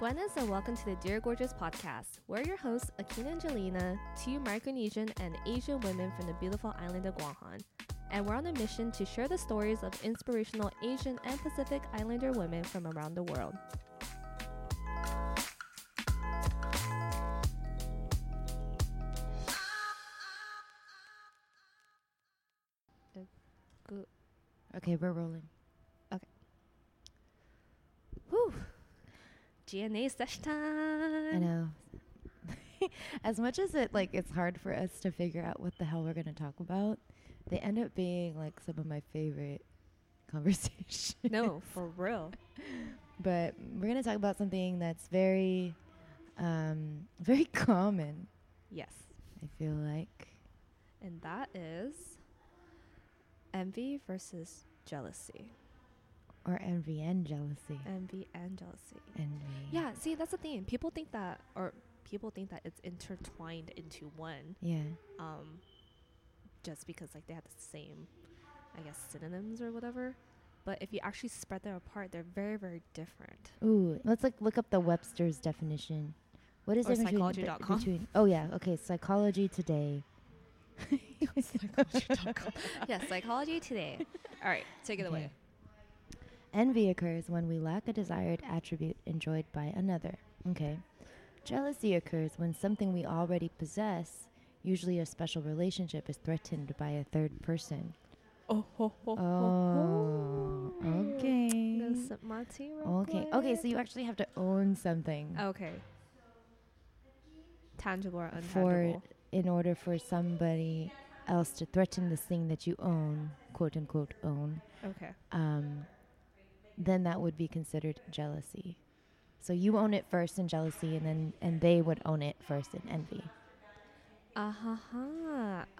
Buenas and welcome to the Dear Gorgeous podcast. We're your hosts, Akina Angelina, two Micronesian and Asian women from the beautiful island of Guahan. And we're on a mission to share the stories of inspirational Asian and Pacific Islander women from around the world. Okay, we're rolling. Okay. Whew. GNA session time. I know. As much as it's hard for us to figure out what the hell we're going to talk about, they end up being like some of my favorite conversations. No, for real. But we're going to talk about something that's very, very common. Yes. I feel like. And that is envy versus jealousy. Or envy and jealousy. Envy and jealousy. Envy. Yeah, see, that's the thing. People think that it's intertwined into one. Yeah. Just because they have the same, I guess, synonyms or whatever. But if you actually spread them apart, they're very, very different. Ooh, let's look up the Webster's definition. What is it? Psychology.com. Oh yeah, okay, Psychology Today. Psychology.com. Yeah, Psychology Today. All right, take it away. Envy occurs when we lack a desired attribute enjoyed by another. Okay. Jealousy occurs when something we already possess, usually a special relationship, is threatened by a third person. Oh. Okay. Okay, so you actually have to own something. Okay. Tangible or untangible. In order for somebody else to threaten this thing that you own, quote unquote own. Okay. Then that would be considered jealousy. So you own it first in jealousy, and they would own it first in envy.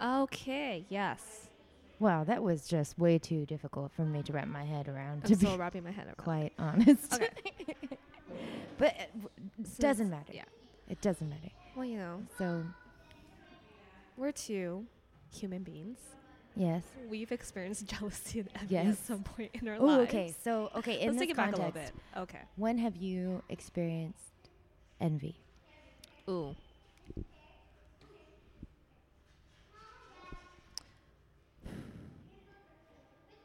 Okay, yes. Wow, that was just way too difficult for me to wrap my head around. I'm still wrapping my head around. Quite honest. Okay. But it doesn't matter. Yeah. It doesn't matter. Well, So we're two human beings. Yes. We've experienced jealousy and envy at some point in our lives. Okay. So, in let's take it back a little bit. Okay. When have you experienced envy? Ooh.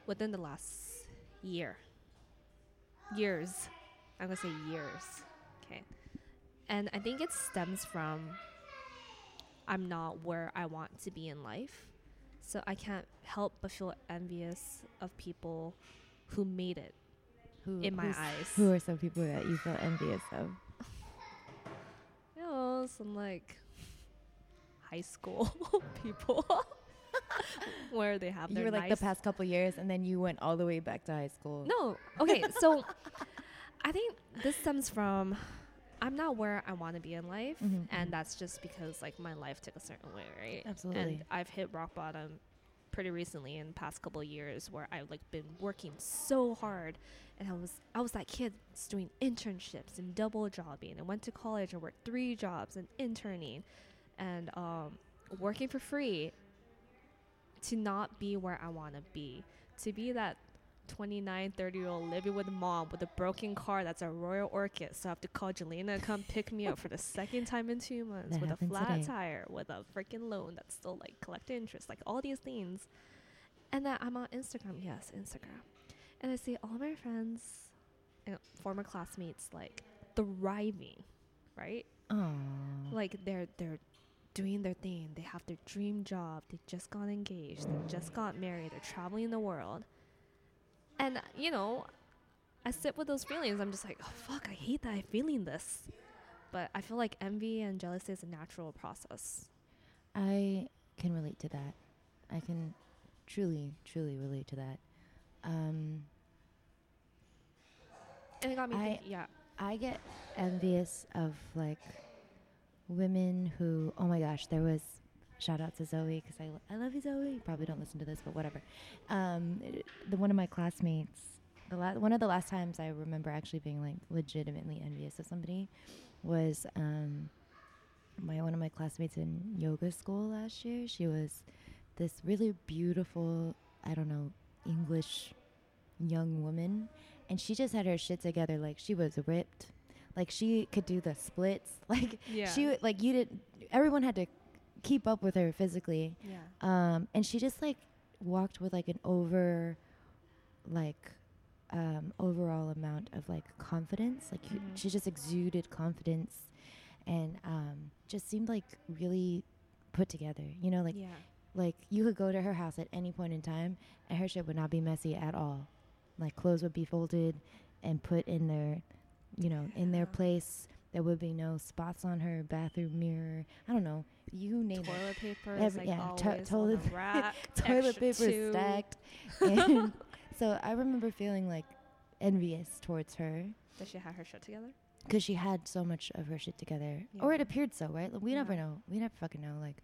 Within the last years. I'm going to say years. Okay. And I think it stems from I'm not where I want to be in life. So I can't help but feel envious of people who made it in my eyes. Who are some people that you feel envious of? Some high school people where they have their the past couple years and then you went all the way back to high school. No. Okay. So I think this stems from I'm not where I want to be in life, mm-hmm. and that's just because my life took a certain way, right? Absolutely. And I've hit rock bottom pretty recently in the past couple of years where I've been working so hard, and I was that kid doing internships and double jobbing, and went to college and worked 3 jobs and interning, and working for free to not be where I want to be that 29, 30-year-old living with mom with a broken car that's a Royal Orchid. So I have to call Jelena to come pick me up for the second time in 2 months that with a flat tire, with a freaking loan that's still collected interest, all these things. And that I'm on Instagram. Yes, Instagram. And I see all my friends and former classmates thriving, right? Aww. They're doing their thing. They have their dream job. They just got engaged. They just got married. They're traveling the world. And, I sit with those feelings. I'm just oh, fuck, I hate that I'm feeling this. But I feel like envy and jealousy is a natural process. I can relate to that. I can truly, truly relate to that. And it got me thinking, yeah. I get envious of, women who, oh my gosh, there was... Shout out to Zoe, because I love you, Zoe. You probably don't listen to this, but whatever. One of my classmates, one of the last times I remember actually being legitimately envious of somebody was one of my classmates in yoga school last year. She was this really beautiful, I don't know, English young woman, and she just had her shit together. She was ripped. Like, she could do the splits. Like, she, like, you didn't, everyone had to keep up with her physically. Yeah. And she just, like, walked with, like, an over, like, overall amount of, like, confidence. Like, she just exuded confidence and just seemed, like, really put together. You know, like, like, you could go to her house at any point in time, and her shit would not be messy at all. Like, clothes would be folded and put in their, you know, in their place. There would be no spots on her bathroom mirror. I don't know. You name toilet it. Toilet paper. Like always on the rack. Toilet paper is stacked. And so I remember feeling, like, envious towards her. Does she have her shit together? Because she had so much of her shit together. Yeah. Or it appeared so, right? Like, we never know. We never fucking know, like,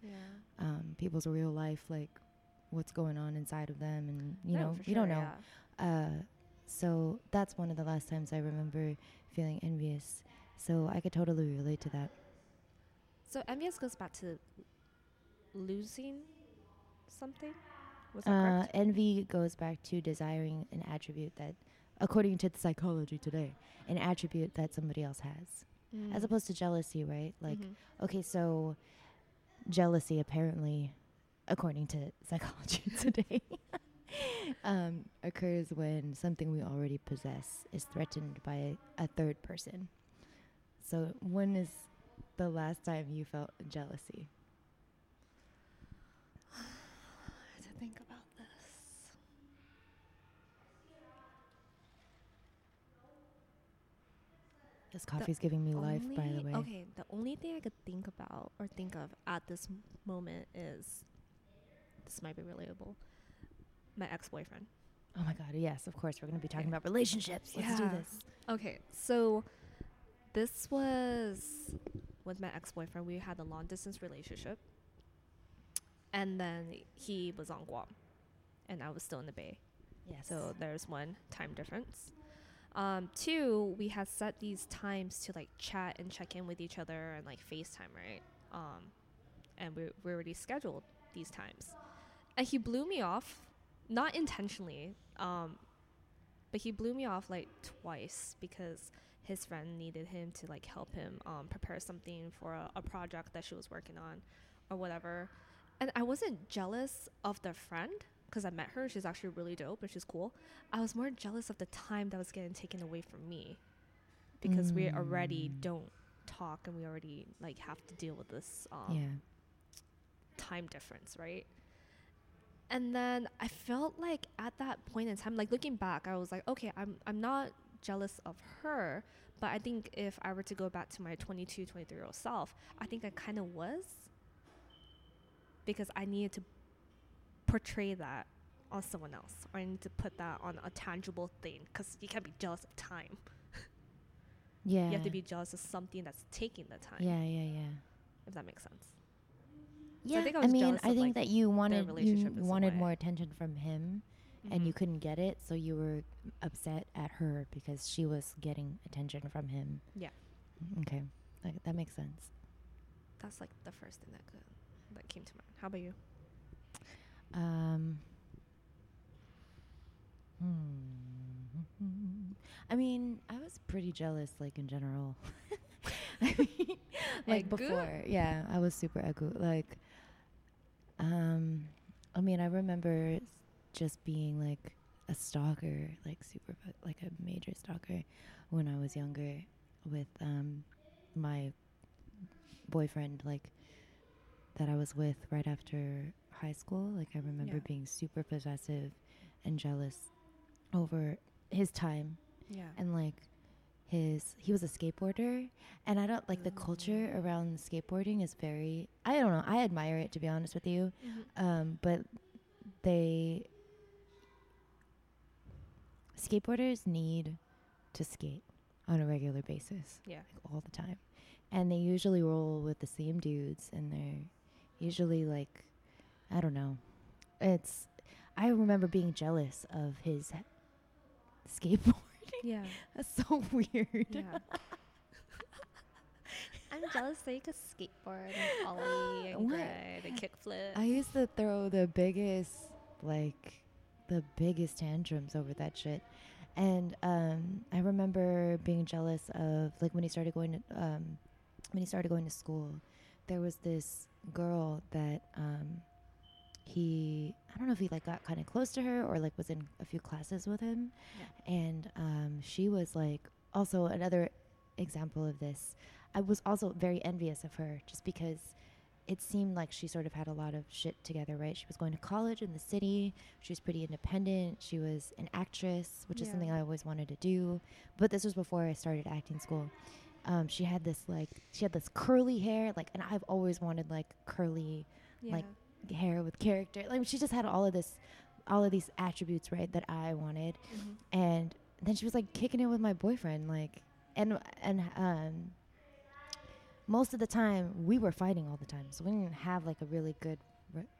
people's real life, like, what's going on inside of them. And, you know, you don't know. So that's one of the last times I remember feeling envious. So I could totally relate to that. So envious goes back to losing something? Was that correct? Envy goes back to desiring an attribute that, according to the Psychology Today, an attribute that somebody else has. As opposed to jealousy, right? Like, okay, so jealousy, apparently, according to Psychology Today, occurs when something we already possess is threatened by a third person. So when is the last time you felt jealousy? I have to think about this. This coffee's giving me life, by the way. Okay, the only thing I could think about or think of at this moment is, this might be relatable, my ex-boyfriend. Oh my God, yes, of course. We're going to be talking about relationships. Let's do this. Okay, so this was with my ex-boyfriend. We had a long-distance relationship, and then he was on Guam, and I was still in the Bay. Yes. So there's one, time difference. Two, we had set these times to, like, chat and check in with each other and, like, FaceTime, right? And we already scheduled these times. And he blew me off, not intentionally, but he blew me off, like, twice because his friend needed him to, like, help him prepare something for a project that she was working on or whatever. And I wasn't jealous of the friend because I met her. She's actually really dope and she's cool. I was more jealous of the time that was getting taken away from me because we already don't talk and we already, like, have to deal with this time difference, right? And then I felt like at that point in time, like, looking back, I was like, okay, I'm not jealous of her, but I think if I were to go back to my 22, 23-year-old self, I think I kind of was, because I needed to portray that on someone else, or I need to put that on a tangible thing, because you can't be jealous of time. You have to be jealous of something that's taking the time. If that makes sense. So I think I think that you wanted more attention from him, and you couldn't get it, so you were upset at her because she was getting attention from him. Yeah. Okay. That makes sense. That's, like, the first thing that came to mind. How about you? I mean, I was pretty jealous, like, in general. I mean, like, Egu? Before. Yeah, I was super Egu. Like, I mean, I remember just being, like, a stalker, like, super, like, a major stalker when I was younger with my boyfriend, like, that I was with right after high school. Like, I remember being super possessive and jealous over his time. Yeah. And, like, he was a skateboarder, and I don't, like, the culture around skateboarding is very, I don't know, I admire it, to be honest with you, but skateboarders need to skate on a regular basis, like, all the time, and they usually roll with the same dudes, and they're usually, like, I don't know. I remember being jealous of his skateboarding. Yeah, that's so weird. Yeah. I'm jealous that you could skateboard and ollie and ride and kickflip. I used to throw the biggest tantrums over that shit. And I remember being jealous of, like, when he started going to school, there was this girl that I don't know if he, like, got kind of close to her or, like, was in a few classes with him. Yeah. And she was, like, also another example of this. I was also very envious of her just because it seemed like she sort of had a lot of shit together, right? She was going to college in the city. She was pretty independent. She was an actress, which is something I always wanted to do. But this was before I started acting school. She had this curly hair, like, and I've always wanted, like, curly, like, hair with character. Like, she just had all of these attributes, right, that I wanted. Mm-hmm. And then she was, like, kicking it with my boyfriend, like, and most of the time, we were fighting all the time. So we didn't have, like, a really good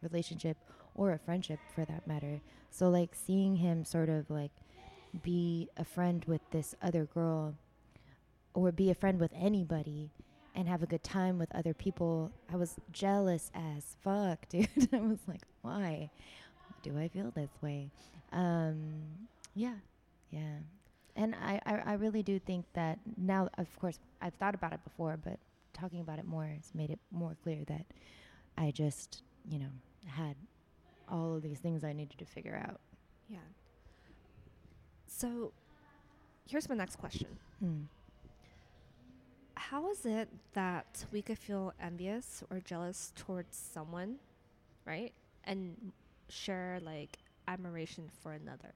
relationship or a friendship, for that matter. So, like, seeing him sort of, like, be a friend with this other girl or be a friend with anybody and have a good time with other people, I was jealous as fuck, dude. I was like, why do I feel this way? Yeah. And I really do think that now, of course, I've thought about it before, but talking about it more has made it more clear that I just, you know, had all of these things I needed to figure out. Yeah. So here's my next question. How is it that we could feel envious or jealous towards someone, right, and share, like, admiration for another?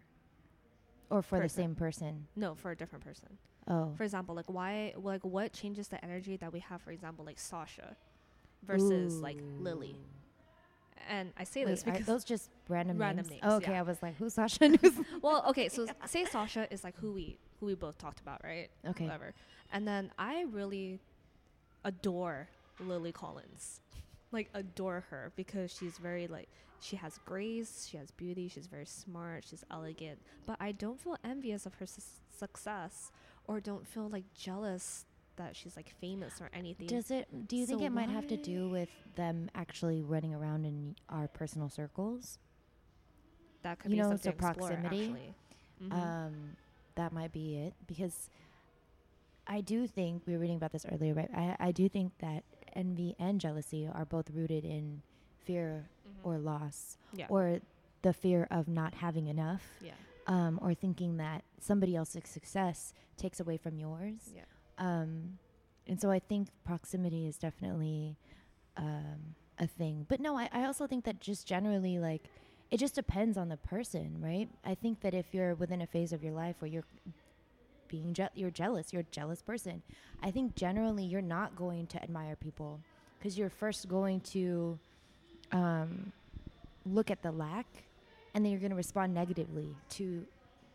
Or for the same person? No, for a different person. Oh. For example, like, why, like, what changes the energy that we have, for example, like, Sasha versus, like, Lily? And I say this because... those just random names? Oh, okay, yeah. I was like, who's Sasha? And who's well, okay, so say Sasha is, like, who we both talked about, right? Okay. Whatever. And then I really adore Lily Collins. Like, adore her because she's very, like... She has grace, she has beauty, she's very smart, she's elegant. But I don't feel envious of her success or don't feel, like, jealous that she's, like, famous or anything. Do you think it might have to do with them actually running around in our personal circles? That could be something to explore, actually. Mm-hmm. That might be it. Because I do think, we were reading about this earlier, right? I do think that envy and jealousy are both rooted in fear or loss, or the fear of not having enough, or thinking that somebody else's success takes away from yours. Yeah. And so I think proximity is definitely a thing. But no, I also think that just generally, like, it just depends on the person, right? I think that if you're within a phase of your life where you're being you're a jealous person, I think generally you're not going to admire people because you're first going to... look at the lack, and then you're going to respond negatively to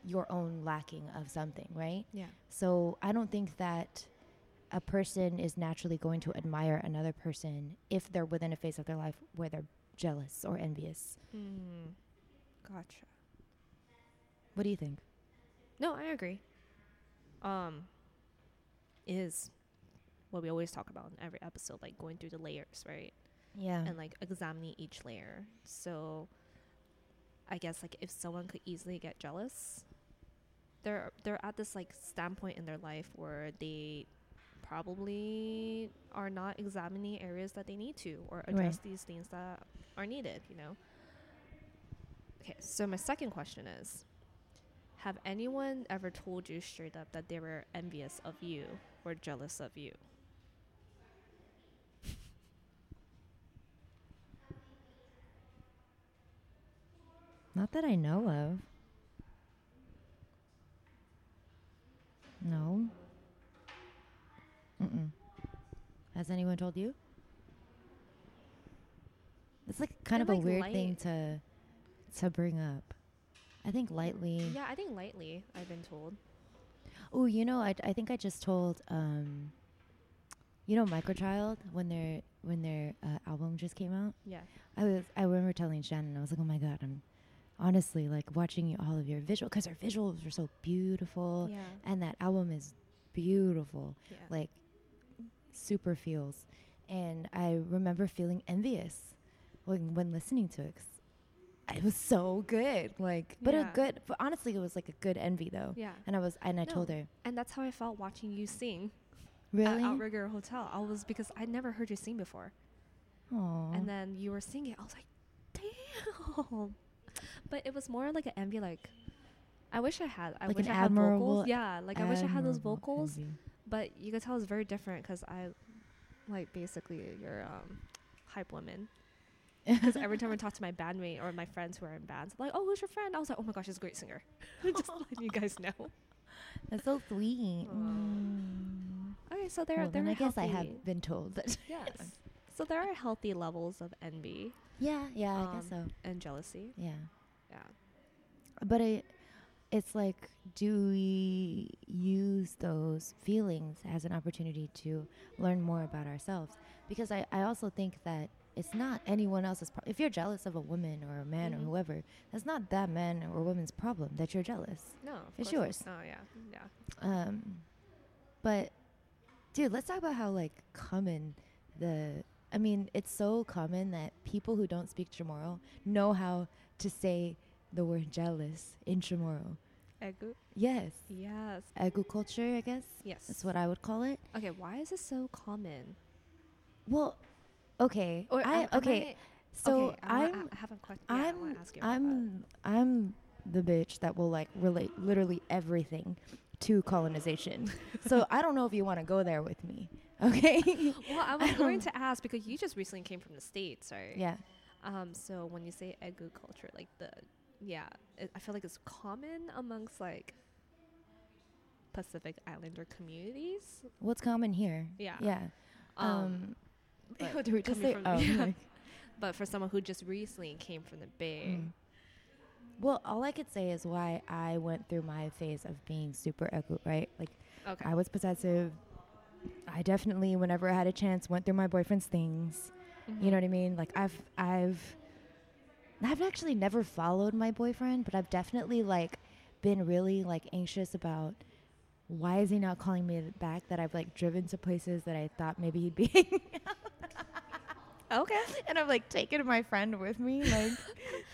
your own lacking of something, right? Yeah. So I don't think that a person is naturally going to admire another person if they're within a phase of their life where they're jealous or envious. Gotcha. What do you think? No, I agree. Is what we always talk about in every episode, like going through the layers, right? Yeah. And, like, examining each layer. So I guess, like, if someone could easily get jealous, they're at this, like, standpoint in their life where they probably are not examining areas that they need to or address these things that are needed, you know? Okay, so my second question is, have anyone ever told you straight up that they were envious of you or jealous of you? Not that I know of. No. Has anyone told you? It's, like, kind of a weird thing to bring up. I think lightly. Yeah, I think lightly I've been told. Oh, you know, I think I just told, you know, Microchild, when their album just came out? Yeah. I remember telling Shannon, I was like, oh my God, I'm... Honestly, like, watching all of your visuals, because our visuals are so beautiful, and that album is beautiful, like, super feels. And I remember feeling envious when listening to it, 'cause it was so good, like, but yeah. But honestly, it was like a good envy though. Yeah. And I told her. And that's how I felt watching you sing. Really? At Outrigger Hotel. Because I'd never heard you sing before. Aww. And then you were singing. I was like, damn. But it was more like an envy, like, I wish I had. I like wish I had vocals. Yeah, like I wish I had those vocals. Envy. But you could tell it's very different because I, like, basically you're hype woman. Because every time I talk to my bandmate or my friends who are in bands, like, oh, who's your friend? I was like, oh my gosh, she's a great singer. Just letting you guys know. That's so sweet. Okay, so there are healthy. I guess I have been told that. Yes. So there are healthy levels of envy. Yeah, I guess so. And jealousy. Yeah. But it's like, do we use those feelings as an opportunity to learn more about ourselves? Because I also think that it's not anyone else's problem. If you're jealous of a woman or a man or whoever, that's not that man or woman's problem that you're jealous. No, it's yours. Oh, yeah. But, dude, let's talk about how, like, common it's so common that people who don't speak Chamorro know how to say the word jealous in Chamorro. Egu? Yes. Egu culture, I guess? Yes. That's what I would call it. Okay, why is it so common? Well... Okay. Or I'm the bitch that will like relate literally everything to colonization. So I don't know if you want to go there with me. Okay. Well, I was going to ask because you just recently came from the States, right? Yeah. So when you say Egu culture, like I feel like it's common amongst like Pacific Islander communities. What's common here? Yeah. Yeah. But, but for someone who just recently came from the Bay. Well, all I could say is why I went through my phase of being super ego, right? Like, okay. I was possessive. I definitely, whenever I had a chance, went through my boyfriend's things. You know what I mean? Like, I've actually never followed my boyfriend, but I've definitely like been really like anxious about. Why is he not calling me back? That I've like driven to places that I thought maybe he'd be. Okay. And I've like taken my friend with me. Like,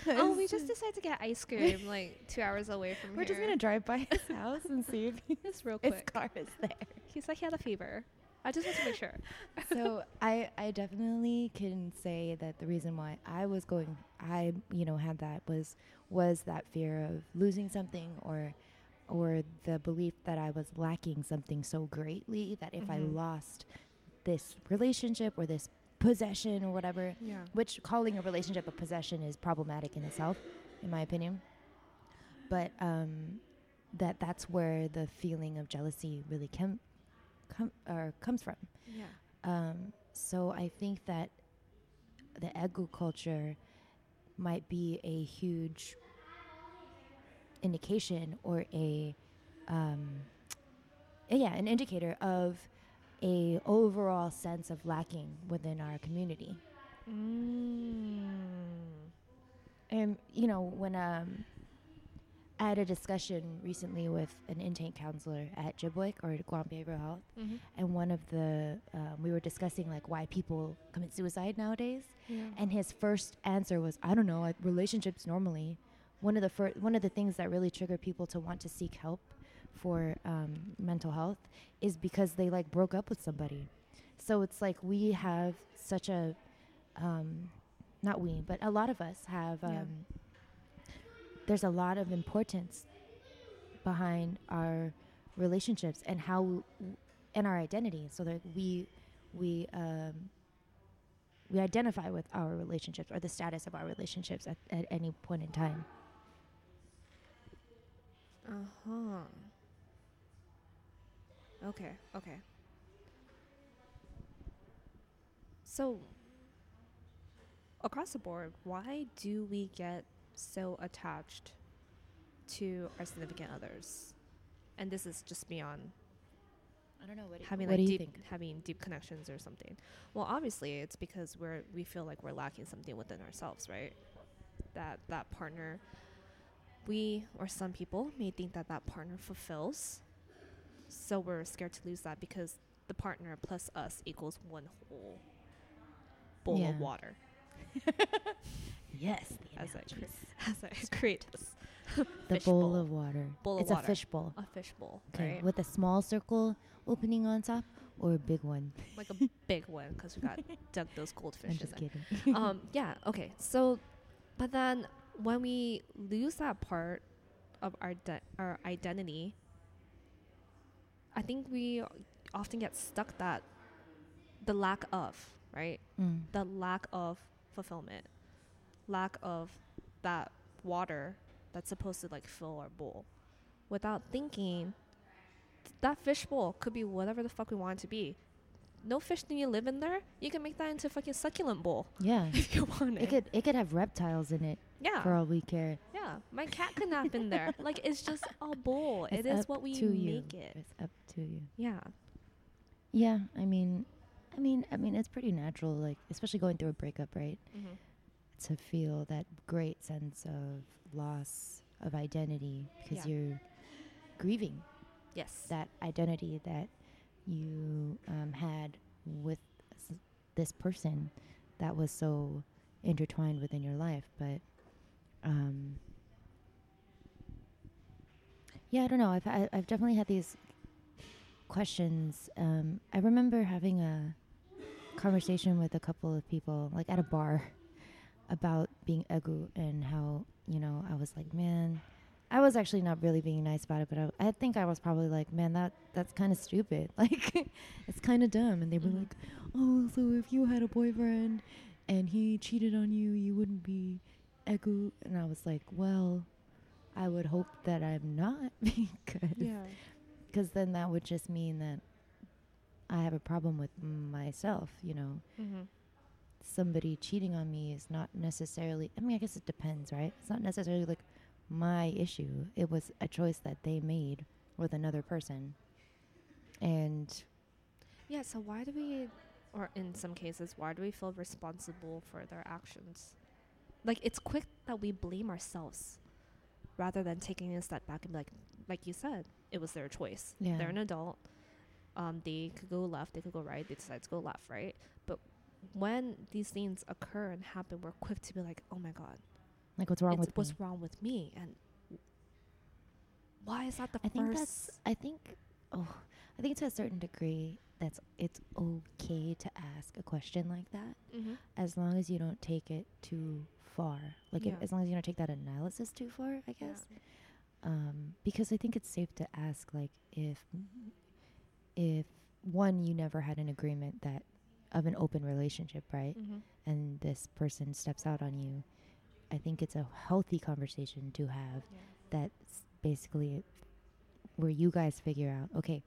oh, we just decided to get ice cream like 2 hours away from here. We're just gonna drive by his house and see if he's real quick. His car is there. He's like, he had a fever. I just want to make sure. So I definitely can say that the reason why I had that was that fear of losing something or the belief that I was lacking something so greatly that if I lost this relationship or this possession or whatever, which calling a relationship a possession is problematic in itself, in my opinion. But that's where the feeling of jealousy really comes from. Yeah. So I think that the Egu culture might be a huge indication or an indicator of a overall sense of lacking within our community. And when I had a discussion recently with an intake counselor at Jibbik or Guam Behavioral Health, and one of the we were discussing like why people commit suicide nowadays, and his first answer was, I don't know, like relationships normally. One of the things that really trigger people to want to seek help for mental health is because they like broke up with somebody. So it's like we have such a, not we, but a lot of us have. There's a lot of importance behind our relationships and how and our identity. So that we identify with our relationships or the status of our relationships at any point in time. Okay. So, across the board, why do we get so attached to our significant others? And this is just beyond... I don't know. Having deep connections or something. Well, obviously, it's because we feel like we're lacking something within ourselves, right? That partner, we or some people may think that partner fulfills. So we're scared to lose that because the partner plus us equals one whole bowl of water. Yes. As I create the bowl of water. It's a fish bowl. A fish bowl. Okay. Right? With a small circle opening on top or a big one? Like a big one, because we got dug those goldfish. I'm just kidding. Yeah. Okay. So, but then when we lose that part of our identity, I think we often get stuck that the lack of, right? Mm. The lack of fulfillment, lack of that water that's supposed to like fill our bowl, without thinking that fish bowl could be whatever the fuck we want it to be. No fish need to live in there. You can make that into a fucking succulent bowl. Yeah. If you want it. It could have reptiles in it. Yeah. For all we care. Yeah. My cat could nap in there. Like, it's just a bowl. It's it is what we make it. It's up to you. Yeah. Yeah. I mean, it's pretty natural, like, especially going through a breakup, right? Mm-hmm. To feel that great sense of loss of identity because you're grieving. Yes. That identity that you had with this person that was so intertwined within your life. But, I don't know. I've definitely had these questions. I remember having a conversation with a couple of people, like at a bar, about being Egu and how, I was like, man, I was actually not really being nice about it, but I think I was probably like, man, that's kind of stupid. Like, it's kind of dumb. And they were like, oh, so if you had a boyfriend and he cheated on you, you wouldn't be Egu. And I was like, well, I would hope that I'm not, because then that would just mean that I have a problem with myself, Mm-hmm. Somebody cheating on me is not necessarily, I guess it depends, right? It's not necessarily like my issue. It was a choice that they made with another person. And yeah, so why do we, or in some cases, why do we feel responsible for their actions? Like, it's quick that we blame ourselves rather than taking a step back and be like you said, it was their choice. Yeah. They're an adult. They could go left, they could go right, they decide to go left, right? But when these things occur and happen, we're quick to be like, oh my God. Like, what's wrong with me? And why is that the first? I think to a certain degree, it's okay to ask a question like that, mm-hmm. as long as you don't take it too far. Like, as long as you don't take that analysis too far, I guess. Yeah. Because I think it's safe to ask, like, if one, you never had an agreement that of an open relationship, right? Mm-hmm. And this person steps out on you, I think it's a healthy conversation to have. Yeah. That's basically where you guys figure out, okay,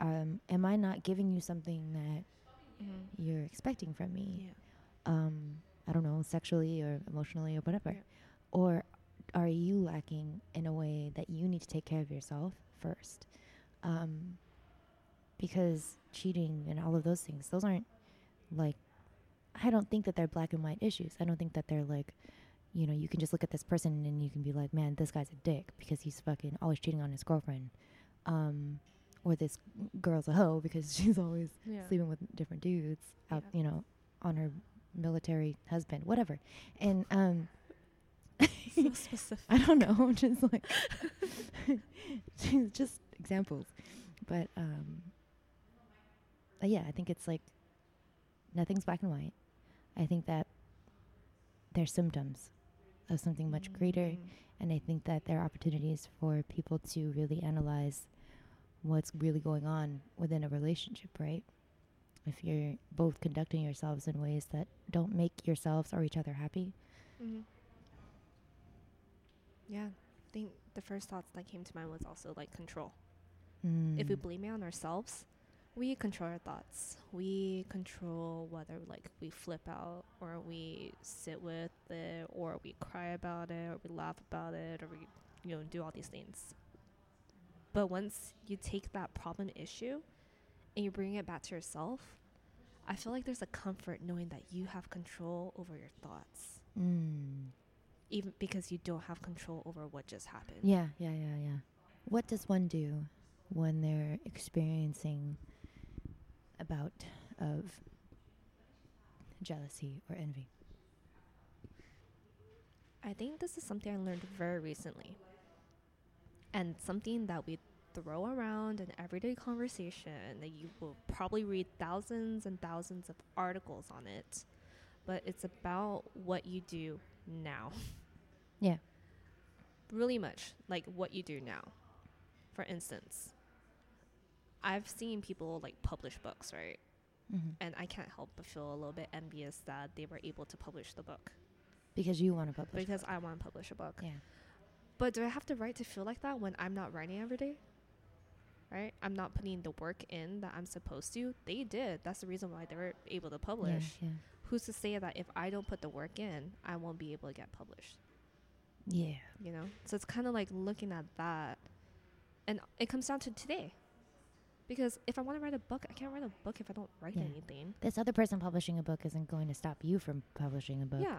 am I not giving you something that you're expecting from me? Yeah. I don't know, sexually or emotionally or whatever. Yeah. Or are you lacking in a way that you need to take care of yourself first? Because cheating and all of those things, those aren't like, I don't think that they're black and white issues. I don't think that they're like, you can just look at this person and you can be like, man, this guy's a dick because he's fucking always cheating on his girlfriend. Or this girl's a hoe because she's always sleeping with different dudes out, on her military husband, whatever. And, so specific. I don't know. Just like, just examples. But, I think it's like, nothing's black and white. I think that they're symptoms of something much greater. And I think that there are opportunities for people to really analyze what's really going on within a relationship, right? If you're both conducting yourselves in ways that don't make yourselves or each other happy. Mm-hmm. Yeah. I think the first thoughts that came to mind was also like control. If we blame it on ourselves, we control our thoughts. We control whether, like, we flip out or we sit with it or we cry about it or we laugh about it or we, do all these things. But once you take that problem issue and you bring it back to yourself, I feel like there's a comfort knowing that you have control over your thoughts. Even because you don't have control over what just happened. Yeah. What does one do when they're experiencing a bout of jealousy or envy? I think this is something I learned very recently, and something that we throw around in everyday conversation, that you will probably read thousands and thousands of articles on it, but it's about what you do now. Yeah. Really much like what you do now. For instance, I've seen people like publish books, right? Mm-hmm. And I can't help but feel a little bit envious that they were able to publish the book. Because you want to publish Because I want to publish a book. Yeah. But do I have the right to feel like that when I'm not writing every day? Right? I'm not putting the work in that I'm supposed to. They did. That's the reason why they were able to publish. Yeah, yeah. Who's to say that if I don't put the work in, I won't be able to get published? Yeah. You know? So it's kind of like looking at that. And it comes down to today. Because if I want to write a book, I can't write a book if I don't write anything. This other person publishing a book isn't going to stop you from publishing a book. Yeah.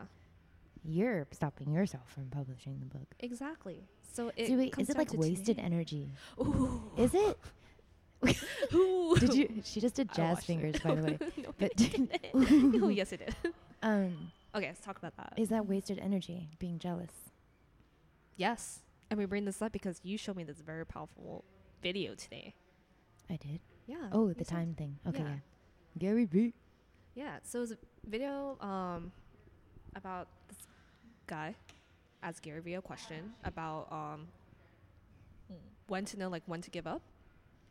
You're stopping yourself from publishing the book. Exactly. So it is it like wasted energy? Ooh. Is it? Ooh. Did you? She just did jazz fingers, by the way. No, but oh, yes, I did. Okay, let's talk about that. Is that wasted energy? Being jealous? Yes. And we bring this up because you showed me this very powerful video today. I did? Yeah. Oh, the time thing. Okay. Yeah. Gary Vee. Yeah. So it was a video about this guy asked Gary Vee a question about when to know, like, when to give up,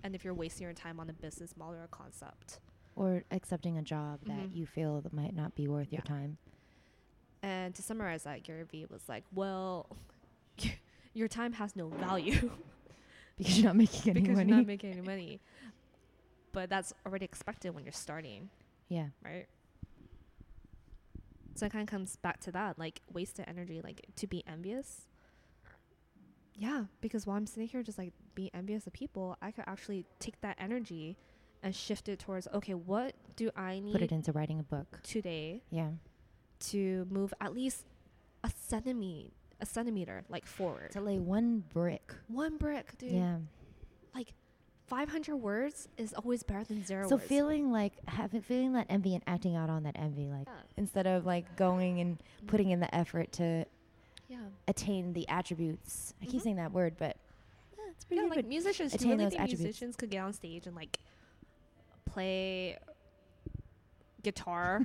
and if you're wasting your time on a business model or a concept, or accepting a job that you feel that might not be worth your time. And to summarize that, Gary Vee was like, "Well, your time has no value because you're not making any money. But that's already expected when you're starting. Yeah, right." So it kind of comes back to that, like, wasted energy, like, to be envious. Yeah, because while I'm sitting here just, like, being envious of people, I could actually take that energy and shift it towards, okay, what do I need? Put it into writing a book. Today. Yeah. To move at least a centimeter, like, forward. To lay one brick. Dude. Yeah. Like, 500 words is always better than 0 words. So feeling that envy and acting out on that envy, like instead of like going and putting in the effort to attain the attributes. I keep saying that word, but it's pretty good. Like musicians, attain those attributes. Musicians could get on stage and like play guitar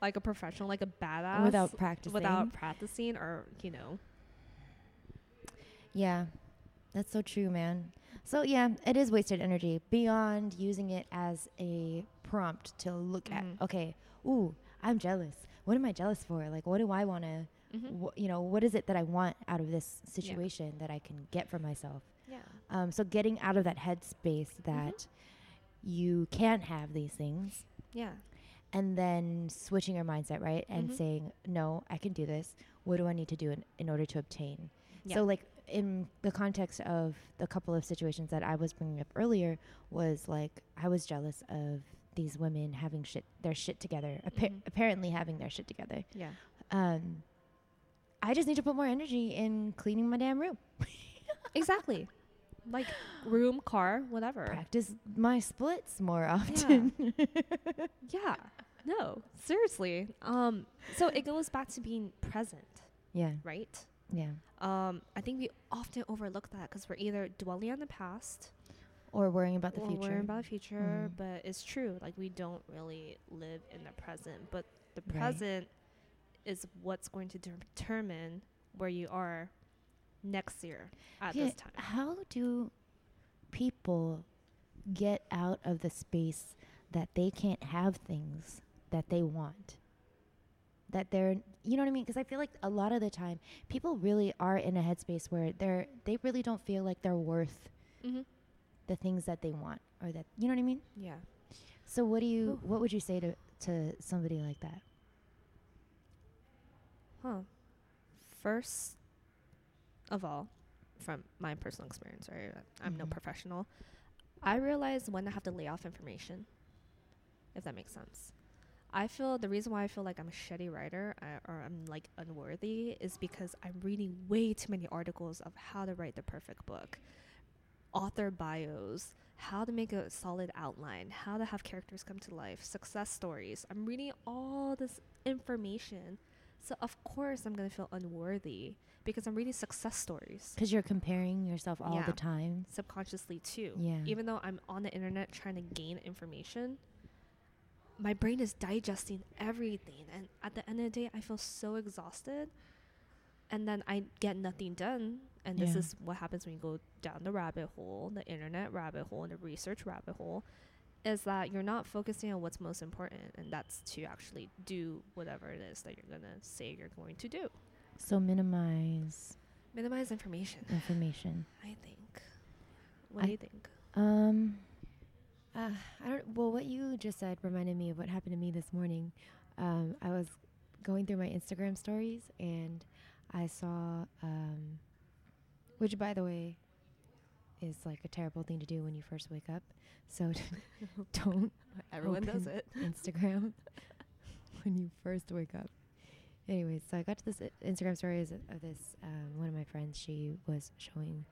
like a professional, like a badass without practicing or, you know. Yeah. That's so true, man. So, yeah, it is wasted energy beyond using it as a prompt to look at, okay, ooh, I'm jealous. What am I jealous for? Like, what do I want to, what is it that I want out of this situation that I can get for myself? Yeah. So getting out of that headspace that you can't have these things. Yeah. And then switching your mindset, right? And saying, no, I can do this. What do I need to do in order to obtain? Yeah. So, like, in the context of the couple of situations that I was bringing up earlier was like, I was jealous of these women having apparently having their shit together. Yeah. I just need to put more energy in cleaning my damn room. Exactly. Like room, car, whatever. Practice my splits more often. Yeah. Yeah. No, seriously. So it goes back to being present. Yeah. Right? Yeah. I think we often overlook that because we're either dwelling on the past or worrying about the future. But it's true. Like, we don't really live in the present. But the present is what's going to determine where you are next year at this time. How do people get out of the space that they can't have things that they want? That they're, you know what I mean? Because I feel like a lot of the time people really are in a headspace where they really don't feel like they're worth the things that they want or that, you know what I mean? Yeah. So what would you say to somebody like that? Huh. First of all, from my personal experience, right? I'm no professional. I realize when I have to lay off information, if that makes sense. The reason why I feel like I'm a shitty writer or I'm like unworthy is because I'm reading way too many articles of how to write the perfect book, author bios, how to make a solid outline, how to have characters come to life, success stories. I'm reading all this information So of course I'm going to feel unworthy because I'm reading success stories. Because you're comparing yourself all the time. Subconsciously too. Yeah. Even though I'm on the internet trying to gain information, my brain is digesting everything. And at the end of the day, I feel so exhausted. And then I get nothing done. And this is what happens when you go down the rabbit hole, the internet rabbit hole, and the research rabbit hole, is that you're not focusing on what's most important, and that's to actually do whatever it is that you're going to say you're going to do. So minimize information. I think. What do you think? I don't. Well, what you just said reminded me of what happened to me this morning. I was going through my Instagram stories, and I saw, which, by the way, is like a terrible thing to do when you first wake up. So don't. Everyone does it. Instagram when you first wake up. Anyways, so I got to this Instagram story of this one of my friends. She was showing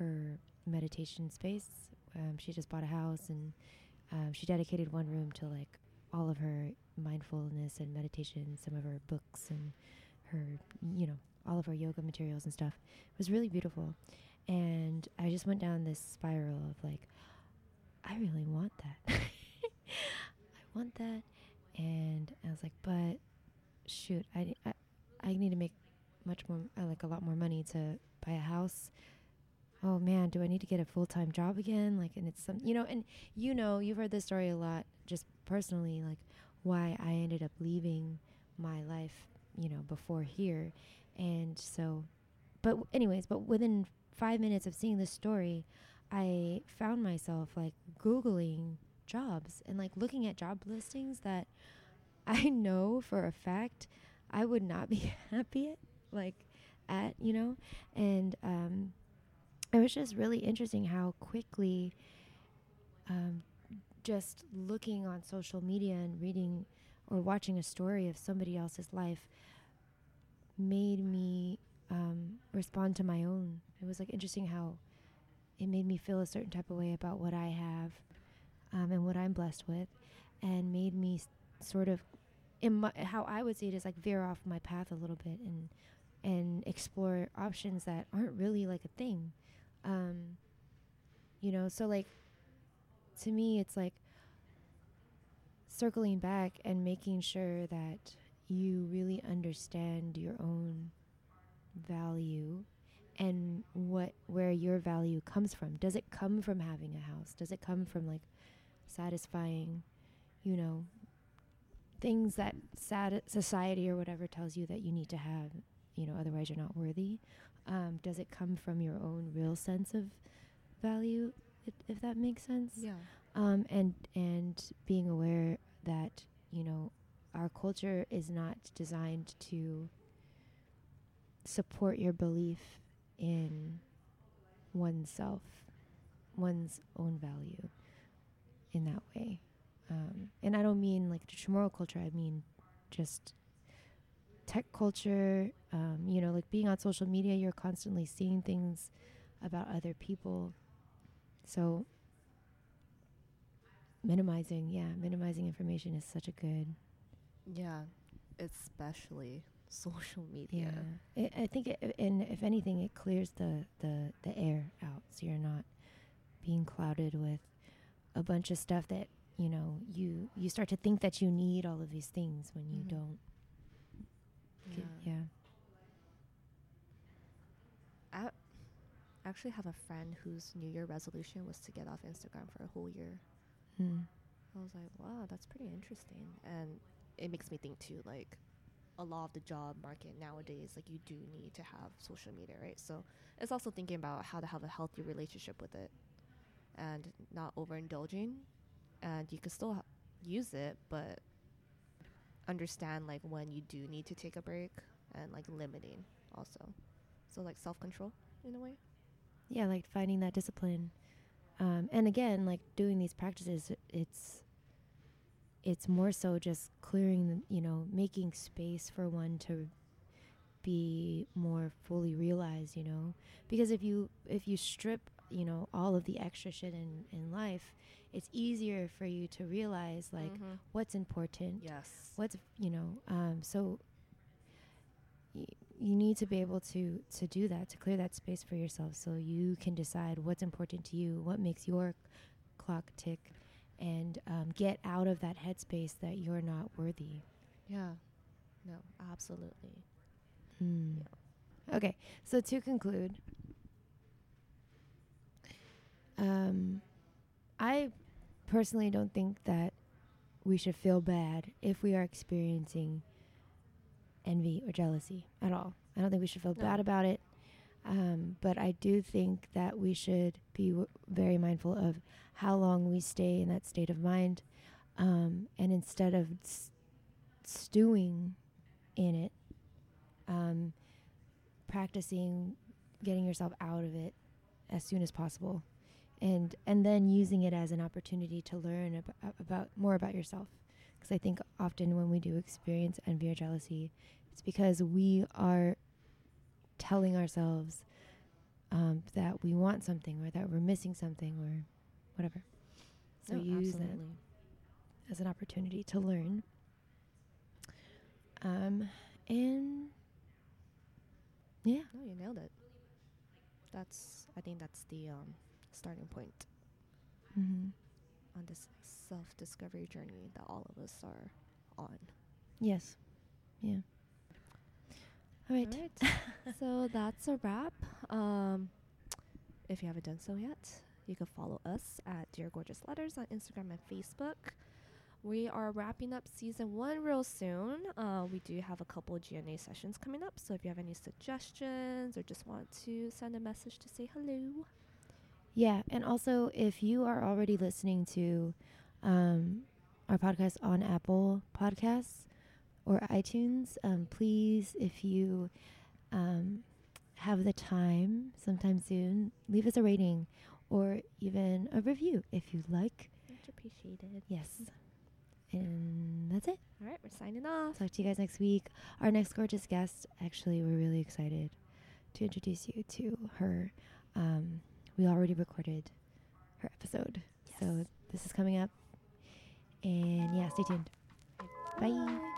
her meditation space. She just bought a house, and she dedicated one room to like all of her mindfulness and meditation, some of her books and her, you know, all of her yoga materials and stuff. It was really beautiful. And I just went down this spiral of like, I really want that. I want that. And I was like, but shoot, I need to make much more, like a lot more money to buy a house. Oh man, do I need to get a full-time job again? Like, and it's some, you know, and you know, you've heard this story a lot just personally, like why I ended up leaving my life, you know, before here. And so, but within 5 minutes of seeing this story, I found myself like Googling jobs and like looking at job listings that I know for a fact I would not be happy at, you know. And it was just really interesting how quickly just looking on social media and reading or watching a story of somebody else's life made me respond to my own. It was like interesting how it made me feel a certain type of way about what I have and what I'm blessed with, and made me sort of, how I would see it is like veer off my path a little bit and explore options that aren't really like a thing. You know, so like to me it's like circling back and making sure that you really understand your own value and where your value comes from. Does it come from having a house? Does it come from like satisfying, you know, things that society or whatever tells you that you need to have, you know, otherwise you're not worthy? Does it come from your own real sense of value, if that makes sense? Yeah. And being aware that, you know, our culture is not designed to support your belief in oneself, one's own value in that way. And I don't mean like the Chamorro culture, I mean just tech culture, you know, like being on social media, you're constantly seeing things about other people. So minimizing information is such a good. Yeah, especially social media. Yeah. I think, and if anything, it clears the air out, so you're not being clouded with a bunch of stuff that, you know, you start to think that you need all of these things when you don't. I actually have a friend whose New Year resolution was to get off Instagram for a whole year. I was like, wow, that's pretty interesting. And it makes me think too, like, a lot of the job market nowadays, like, you do need to have social media, right? So it's also thinking about how to have a healthy relationship with it and not overindulging. And you can still use it, but understand like when you do need to take a break, and like limiting also. So like self-control in a way. Yeah, like finding that discipline. And again, like doing these practices, it's more so just clearing, you know, making space for one to be more fully realized, you know, because if you strip, you know, all of the extra shit in life, it's easier for you to realize like what's important, yes, what's, you know, so you need to be able to do that, to clear that space for yourself so you can decide what's important to you, what makes your clock tick, and get out of that headspace that you're not worthy. Yeah. No, absolutely. Mm. Yeah. Okay. So to conclude, I personally don't think that we should feel bad if we are experiencing envy or jealousy at all. I don't think we should feel bad about it. But I do think that we should be very mindful of how long we stay in that state of mind. And instead of stewing in it, practicing getting yourself out of it as soon as possible. And then using it as an opportunity to learn about more about yourself. Because I think often when we do experience envy or jealousy, it's because we are telling ourselves that we want something or that we're missing something or whatever. So use that as an opportunity to learn. And yeah. Oh, you nailed it. I think that's the starting point on this self-discovery journey that all of us are on. Yes. Yeah. All right. So that's a wrap. If you haven't done so yet, you can follow us at Dear Gorgeous Letters on Instagram and Facebook. We are wrapping up season 1 real soon. We do have a couple of G&A sessions coming up. So if you have any suggestions or just want to send a message to say hello. Yeah. And also, if you are already listening to our podcast on Apple Podcasts or iTunes, please, if you have the time sometime soon, leave us a rating or even a review if you like. Much appreciated. Yes. And that's it. All right, we're signing off. Talk to you guys next week. Our next gorgeous guest, actually, we're really excited to introduce you to her. We already recorded her episode. Yes. So this is coming up. And yeah, stay tuned. Bye.